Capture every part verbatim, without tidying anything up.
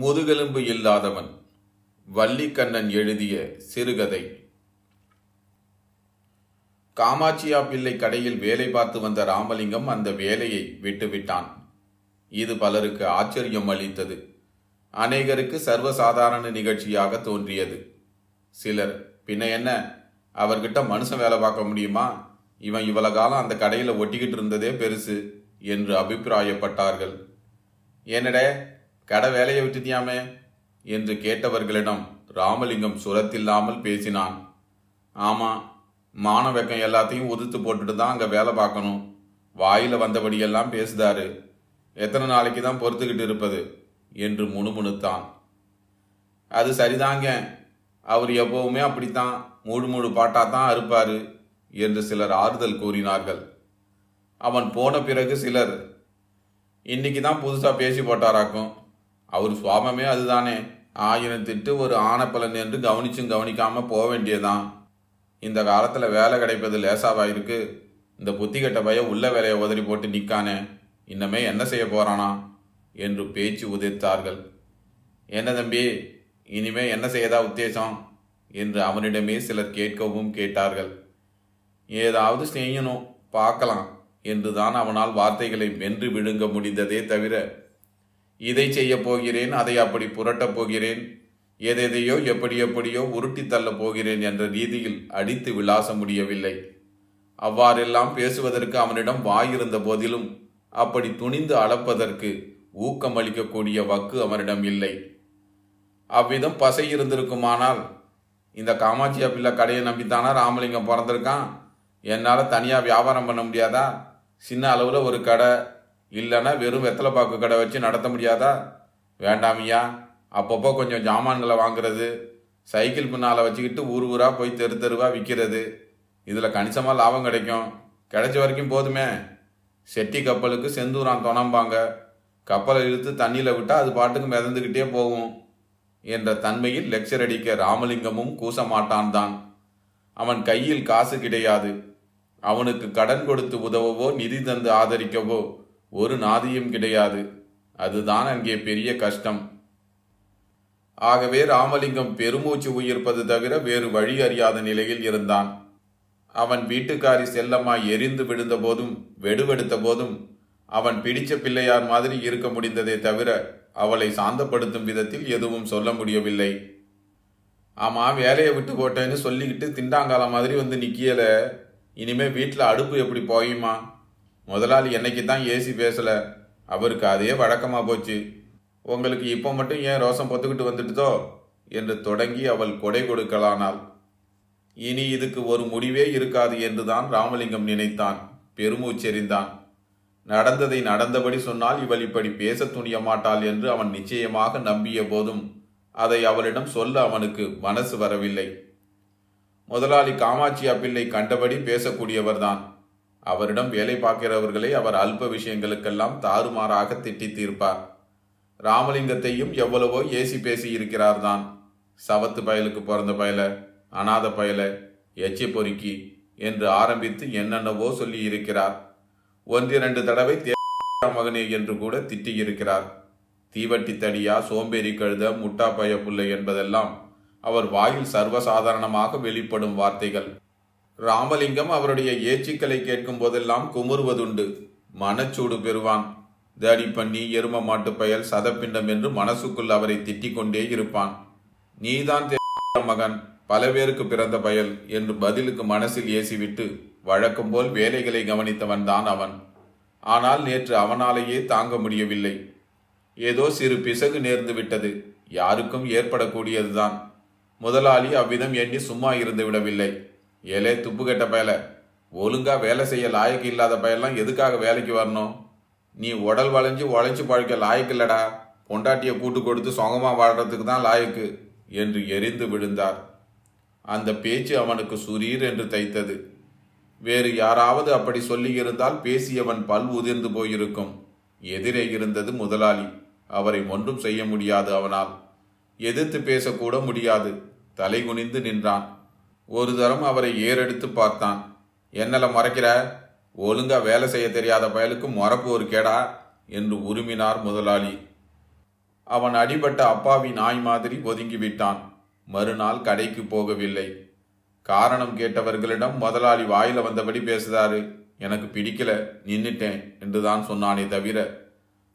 முதுகெலும்பு இல்லாதவன் வள்ளிக்கண்ணன் எழுதிய சிறுகதை. காமாட்சியா பிள்ளை கடையில் வேலை பார்த்து வந்த ராமலிங்கம் அந்த வேலையை விட்டுவிட்டான். இது பலருக்கு ஆச்சரியம் அளித்தது, அநேகருக்கு சர்வசாதாரண நிகழ்ச்சியாக தோன்றியது. சிலர், பின்ன என்ன, அவர்கிட்ட மனுஷன் வேலை பார்க்க முடியுமா, இவன் இவ்வளவு காலம் அந்த கடையில் ஒட்டிக்கிட்டு இருந்ததே பெருசு என்று அபிப்பிராயப்பட்டார்கள். என்னடே கடை வேலையை விட்டுத்தியாமே என்று கேட்டவர்களிடம் ராமலிங்கம் சுரத்தில்லாமல் பேசினான். ஆமாம், மான வெக்கம் எல்லாத்தையும் ஒதுத்து போட்டுட்டு தான் அங்கே வேலை பார்க்கணும், வாயில் வந்தபடியெல்லாம் பேசுதாரு, எத்தனை நாளைக்கு தான் பொறுத்துக்கிட்டு இருப்பது என்று முணுமுணுத்தான். அது சரிதாங்க, அவர் எப்போவுமே அப்படித்தான், மூடு மூடு பாட்டாக தான் அறுப்பார் என்று சிலர் ஆறுதல் கூறினார்கள். அவன் போன பிறகு சிலர், இன்னைக்கு தான் புதுசாக பேசி போட்டாராக்கும், அவர் சுவாபமே அதுதானே, ஆயிரம் திட்டு ஒரு ஆனப்பலன் என்று கவனிச்சும் கவனிக்காமல் போக வேண்டியதான், இந்த காலத்தில் வேலை கிடைப்பது லேசாவாக இருக்கு, இந்த புத்திகட்ட பய உள்ள வேலையை உதறி போட்டு நிற்கானே, இன்னமே என்ன செய்ய போகிறானா என்று பேச்சு உதைத்தார்கள். என்ன தம்பி, இனிமே என்ன செய்யதா உத்தேசம் என்று அவனிடமே சிலர் கேட்கவும் கேட்டார்கள். ஏதாவது செய்யணும், பார்க்கலாம் என்றுதான் அவனால் வார்த்தைகளை வென்று விழுங்க முடிந்ததே தவிர, இதை செய்ய போகிறேன், அதை அப்படி புரட்டப் போகிறேன், எதையோ எப்படி எப்படியோ உருட்டி தள்ளப் போகிறேன் என்ற ரீதியில் அடித்து விளாச முடியவில்லை. அவ்வாறெல்லாம் பேசுவதற்கு அவனிடம் வாயிருந்த போதிலும் அப்படி துணிந்து அளப்பதற்கு ஊக்கம் அளிக்கக்கூடிய வக்கு அவனிடம் இல்லை. அவ்விதம் பசை இருந்திருக்குமானால் இந்த காமாட்சியா பிள்ளை கடையை நம்பித்தானா ராமலிங்கம் பிறந்திருக்கான், என்னால் தனியாக வியாபாரம் பண்ண முடியாதா, சின்ன அளவில் ஒரு கடை இல்லைன்னா வெறும் வெத்தலைப்பாக்கு கடை வச்சு நடத்த முடியாதா, வேண்டாமையா அப்பப்போ கொஞ்சம் ஜாமான்களை வாங்கிறது, சைக்கிள் பின்னால் வச்சுக்கிட்டு ஊர் ஊராக போய் தெரு தெருவாக விற்கிறது, இதில் கணிசமாக லாபம் கிடைக்கும், கிடைச்ச வரைக்கும் போதுமே, செட்டி கப்பலுக்கு செந்தூரான் துணம்பாங்க, கப்பலை இழுத்து தண்ணியில் விட்டால் அது பாட்டுக்கு மிதந்துக்கிட்டே போகும் என்ற தன்மையில் லெக்சர் அடிக்க ராமலிங்கமும் கூசமாட்டான் தான். அவன் கையில் காசு கிடையாது, அவனுக்கு கடன் கொடுத்து உதவவோ நிதி தந்து ஆதரிக்கவோ ஒரு நாதியும் கிடையாது, அதுதான் அங்கே பெரிய கஷ்டம். ஆகவே ராமலிங்கம் பெருமூச்சு உயிர்ப்பது தவிர வேறு வழி அறியாத நிலையில் இருந்தான். அவன் வீட்டுக்காரி செல்லம்மா எரிந்து விழுந்த போதும் வெடுவெடுத்த போதும் அவன் பிடிச்ச பிள்ளையார் மாதிரி இருக்க முடிந்ததே தவிர அவளை சாந்தப்படுத்தும் விதத்தில் எதுவும் சொல்ல முடியவில்லை. ஆமாம், வேலையை விட்டு போட்டேன்னு சொல்லிக்கிட்டு திண்டாங்கால மாதிரி வந்து நிற்கியல, இனிமேல் வீட்டில் அடுப்பு எப்படி போயுமா, முதலாளி என்னைக்கு தான் ஏசி பேசலை, அவருக்கு அதே வழக்கமாக போச்சு, உங்களுக்கு இப்போ மட்டும் ஏன் ரோசம் பொத்துக்கிட்டு வந்துட்டுதோ என்று தொடங்கி அவள் கொடை கொடுக்கலானாள். இனி இதுக்கு ஒரு முடிவே இருக்காது என்றுதான் ராமலிங்கம் நினைத்தான், பெருமூச்செறிந்தான். நடந்ததை நடந்தபடி சொன்னால் இவள் இப்படி பேச துணிய மாட்டாள் என்று அவன் நிச்சயமாக நம்பிய போதும் அதை அவளிடம் சொல்ல அவனுக்கு மனசு வரவில்லை. முதலாளி காமாட்சியா பிள்ளை கண்டபடி பேசக்கூடியவர்தான், அவரிடம் வேலை பார்க்கிறவர்களை அவர் அல்ப விஷயங்களுக்கெல்லாம் தாறுமாறாக திட்டி தீர்ப்பார். ராமலிங்கத்தையும் எவ்வளவோ ஏசி பேசி இருக்கிறார்தான், சவத்து பயலுக்கு பிறந்த பயல, அநாத பயல, எச்சி பொறுக்கி என்று ஆரம்பித்து என்னென்னவோ சொல்லி இருக்கிறார். ஒன்றிரண்டு தடவை மகனே என்று கூட திட்டியிருக்கிறார். தீவட்டி தடியா, சோம்பேறி கழுத, முட்டா பய புல்லை என்பதெல்லாம் அவர் வாயில் சர்வசாதாரணமாக வெளிப்படும் வார்த்தைகள். ராமலிங்கம் அவருடைய ஏச்சிக்களை கேட்கும் போதெல்லாம் குமுறுவதுண்டு, மனச்சூடு பெறுவான். தாடி பண்ணி, எரும மாட்டு பயல், சதப்பிண்டம் என்று மனசுக்குள் அவரை திட்டிக் கொண்டே இருப்பான். நீதான் மகன், பல பேருக்கு பிறந்த பயல் என்று பதிலுக்கு மனசில் ஏசிவிட்டு வழக்கம் போல் வேலைகளை கவனித்தவன் தான் அவன். ஆனால் நேற்று அவனாலேயே தாங்க முடியவில்லை, ஏதோ சிறு பிசகு நேர்ந்து விட்டது, யாருக்கும் ஏற்படக்கூடியதுதான். முதலாளி அவ்விதம் எண்ணி சும்மா இருந்து விடவில்லை. ஏலே துப்பு கெட்ட பயல, ஒழுங்கா வேலை செய்ய லாயக்கு இல்லாத பயலாம் எதுக்காக வேலைக்கு வரணும், நீ உடல் வளைஞ்சு உழைச்சி பழைக்க லாயக்கு இல்லடா, பொண்டாட்டியை கூட்டு கொடுத்து சொகமாக வாழ்கிறதுக்கு தான் லாயக்கு என்று எரிந்து விழுந்தார். அந்த பேச்சு அவனுக்கு சுரீர் என்று தைத்தது. வேறு யாராவது அப்படி சொல்லியிருந்தால் பேசியவன் பல் உதிர்ந்து போயிருக்கும். எதிரே இருந்தது முதலாளி, அவரை ஒன்றும் செய்ய முடியாது, அவனால் எதிர்த்து பேசக்கூட முடியாது, தலைகுனிந்து நின்றான். ஒரு தரம் அவரை ஏறெடுத்து பார்த்தான். என்னல மறைக்கிற, ஒழுங்கா வேலை செய்ய தெரியாத பயலுக்கு மறப்பு ஒரு கேடா என்று உருமினார் முதலாளி. அவன் அடிபட்ட அப்பாவி நாய் மாதிரி ஒதுங்கிவிட்டான். மறுநாள் கடைக்கு போகவில்லை. காரணம் கேட்டவர்களிடம் முதலாளி வாயில வந்தபடி பேசுதாரு. எனக்கு பிடிக்கல, நின்னுட்டேன் என்றுதான் சொன்னானே தவிர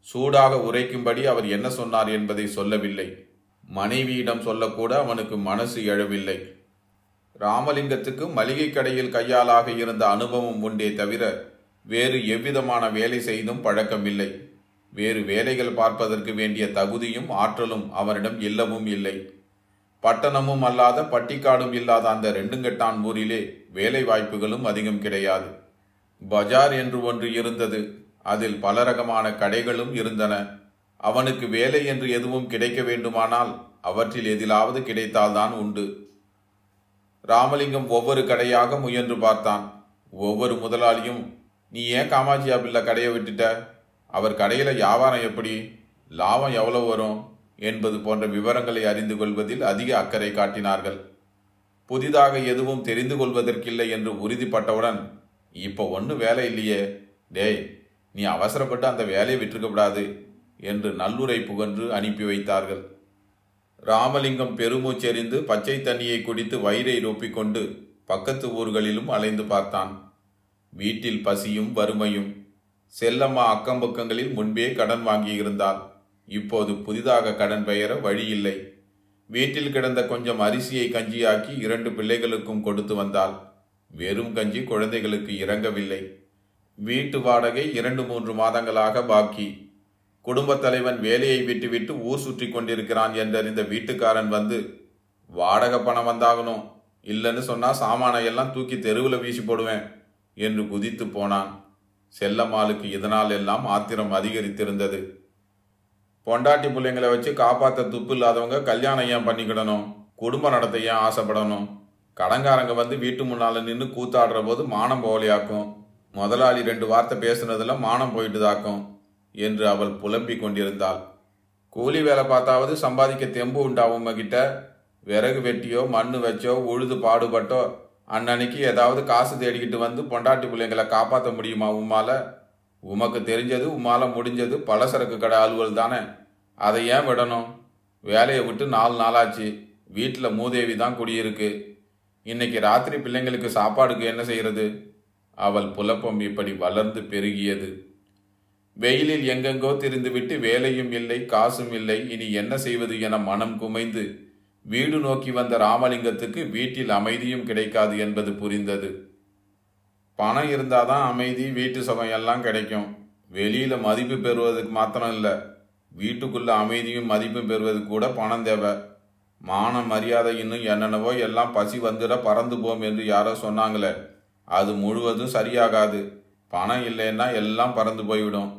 சூடாக உரைக்கும்படி அவர் என்ன சொன்னார் என்பதை சொல்லவில்லை. மனைவியிடம் சொல்லக்கூட அவனுக்கு மனசு எழவில்லை. ராமலிங்கத்துக்கு மளிகை கடையில் கையாளாக இருந்த அனுபவம் உண்டே தவிர வேறு எவ்விதமான வேலை செய்தும் பழக்கமில்லை. வேறு வேலைகள் பார்ப்பதற்கு வேண்டிய தகுதியும் ஆற்றலும் அவரிடம் இல்லவும் இல்லை. பட்டணமும் அல்லாத பட்டிக்காடும் இல்லாத அந்த ரெண்டுங்கட்டான் ஊரிலே வேலை வாய்ப்புகளும் அதிகம் கிடையாது. பஜார் என்று ஒன்று இருந்தது. அதில் பலரகமான கடைகளும் இருந்தன. அவனுக்கு வேலை என்று எதுவும் கிடைக்க வேண்டுமானால் அவற்றில் எதிலாவது கிடைத்தால்தான் உண்டு. ராமலிங்கம் ஒவ்வொரு கடையாக முயன்று பார்த்தான். ஒவ்வொரு முதலாளியும், நீ ஏன் காமாட்சியா பிள்ளை கடையை விட்டுட்ட? அவர் கடையில் வியாபாரம் எப்படி, லாபம் எவ்வளோ வரும் என்பது போன்ற விவரங்களை அறிந்து கொள்வதில் அதிக அக்கறை காட்டினார்கள். புதிதாக எதுவும் தெரிந்து கொள்வதற்கில்லை என்று உறுதிப்பட்டவுடன், இப்போ ஒன்றும் வேலை இல்லையே, டேய் நீ அவசரப்பட்டு அந்த வேலையை விட்டுருக்கப்படாது என்று நல்லுரை புகன்று அனுப்பி வைத்தார்கள். ராமலிங்கம் பெருமூச்செறிந்து பச்சை தண்ணியை குடித்து வயிறை ரொப்பிக்கொண்டு பக்கத்து ஊர்களிலும் அலைந்து பார்த்தான். வீட்டில் பசியும் வறுமையும். செல்லம்மா அக்கம்பக்கங்களில் முன்பே கடன் வாங்கியிருந்தாள். இப்போது புதிதாக கடன் பெயர வழியில்லை. வீட்டில் கிடந்த கொஞ்சம் அரிசியை கஞ்சியாக்கி இரண்டு பிள்ளைகளுக்கும் கொடுத்து வந்தாள். வெறும் கஞ்சி குழந்தைகளுக்கு இறங்கவில்லை. வீட்டு வாடகை இரண்டு மூன்று மாதங்களாக பாக்கி. குடும்பத் தலைவன் வேலையை விட்டுவிட்டு ஊர் சுற்றி கொண்டிருக்கிறான் என்றறிந்த வீட்டுக்காரன் வந்து, வாடகை பணம் வந்தாகணும், இல்லைன்னு சொன்னால் சாமானையெல்லாம் தூக்கி தெருவில் வீசி போடுவேன் என்று குதித்து போனான். செல்லம்மாளுக்கு இதனால் எல்லாம் ஆத்திரம் அதிகரித்திருந்தது. பொண்டாட்டி பிள்ளைங்களை வச்சு காப்பாற்ற துப்பு இல்லாதவங்க கல்யாணம் ஏன் பண்ணிக்கிடணும், குடும்ப நடத்த ஏன் ஆசைப்படணும், கடங்காரங்க வந்து வீட்டு முன்னால் நின்று கூத்தாடுற போது மானம் போகலையாக்கும், முதலாளி ரெண்டு வார்த்தை பேசுனதில் மானம் போயிட்டுதாக்கும் என்று அவள் புலம்பிக் கொண்டிருந்தாள். கூலி வேலை பார்த்தாவது சம்பாதிக்க தெம்பு உண்டாவும்கிட்ட விறகு வெட்டியோ மண்ணு வச்சோ உழுது பாடுபட்டோ அன்னன்னைக்கு ஏதாவது காசு தேடிக்கிட்டு வந்து பொண்டாட்டி பிள்ளைங்களை காப்பாற்ற முடியுமா உமால? உமக்கு தெரிஞ்சது உமால முடிஞ்சது பலசரக்கு கடை அலுவல் தானே, அதை ஏன் விடணும்? வேலையை விட்டு நாலு நாளாச்சு, வீட்டில் மூதேவி தான் குடியிருக்கு, இன்னைக்கு ராத்திரி பிள்ளைங்களுக்கு சாப்பாடுக்கு என்ன செய்கிறது? அவள் புலப்பம் இப்படி வளர்ந்து பெருகியது. வெயிலில் எங்கெங்கோ திரிந்துவிட்டு வேலையும் இல்லை, காசும் இல்லை, இனி என்ன செய்வது என மனம் குமைந்து வீடு நோக்கி வந்த ராமலிங்கத்துக்கு வீட்டில் அமைதியும் கிடைக்காது என்பது புரிந்தது. பணம் இருந்தாதான் அமைதி, வீட்டு சுகம் எல்லாம் கிடைக்கும். வெளியில் மதிப்பு பெறுவதுக்கு மாத்திரம் இல்லை, வீட்டுக்குள்ள அமைதியும் மதிப்பும் பெறுவதுக்கு கூட பணம் தேவை. மான மரியாதை இன்னும் என்னென்னவோ எல்லாம் பசி வந்துட பறந்து போம் என்று யாரோ சொன்னாங்களே, அது முழுவதும் சரியாகாது. பணம் இல்லைன்னா எல்லாம் பறந்து போய்விடும்.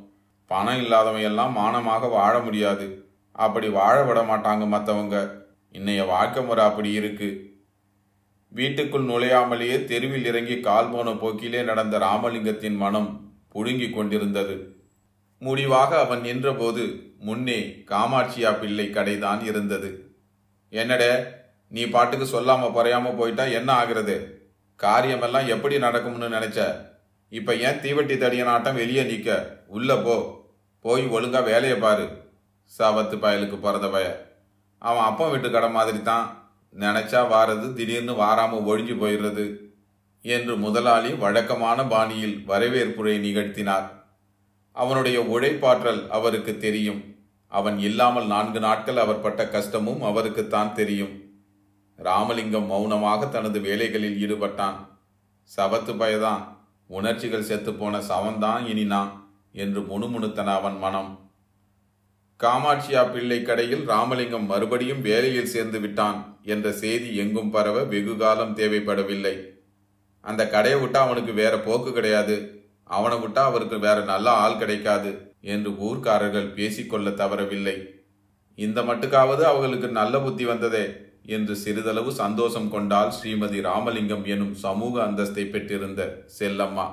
பணம் இல்லாதவங்க எல்லாம் மானமாக வாழ முடியாது. அப்படி வாழ விட மாட்டாங்க மற்றவங்க. இன்னைய வாழ்க்கை முறை அப்படி இருக்கு. வீட்டுக்குள் நுழையாமலேயே தெருவில் இறங்கி கால் போன போக்கிலே நடந்த ராமலிங்கத்தின் மனம் புழுங்கி கொண்டிருந்தது. முடிவாக அவன் நின்றபோது முன்னே காமாட்சியா பிள்ளை கடைதான் இருந்தது. என்னடே, நீ பாட்டுக்கு சொல்லாமல் பறையாமல் போயிட்டா என்ன ஆகிறது? காரியமெல்லாம் எப்படி நடக்கும்னு நினச்ச? இப்போ ஏன் தீவட்டி தடிய நாட்டம்? வெளியே நிற்க, உள்ளே போ, போய் ஒழுங்காக வேலையை பாரு. சாவத்து பயலுக்கு பிறந்த பய, அவன் அப்பன் வீட்டு கடை மாதிரி தான், நினச்சா வாரது, திடீர்னு வாராமல் ஒழிஞ்சு போயிடுறது என்று முதலாளி வழக்கமான பாணியில் வரவேற்புரை நிகழ்த்தினார். அவனுடைய உழைப்பாற்றல் அவருக்கு தெரியும். அவன் இல்லாமல் நான்கு நாட்கள் அவர் பட்ட கஷ்டமும் அவருக்குத்தான் தெரியும். ராமலிங்கம் மௌனமாக தனது வேலைகளில் ஈடுபட்டான். சவத்து பயதான், உணர்ச்சிகள் செத்துப்போன சவன்தான் இனி நான் என்று முணுமுணுத்தன அவன் மனம். காமாட்சியா பிள்ளை கடையில் ராமலிங்கம் மறுபடியும் வேலையில் சேர்ந்து விட்டான் என்ற செய்தி எங்கும் பரவ வெகு காலம் தேவைப்படவில்லை. அந்த கடையை விட்டா அவனுக்கு வேற போக்கு கிடையாது, அவனை விட்டா அவருக்கு வேற நல்ல ஆள் கிடைக்காது என்று ஊர்க்காரர்கள் பேசிக்கொள்ள தவறவில்லை. இந்த மட்டுக்காவது அவர்களுக்கு நல்ல புத்தி வந்ததே என்று சிறிதளவு சந்தோஷம் கொண்டால் ஸ்ரீமதி ராமலிங்கம் எனும் சமூக அந்தஸ்தை பெற்றிருந்த செல்லம்மா.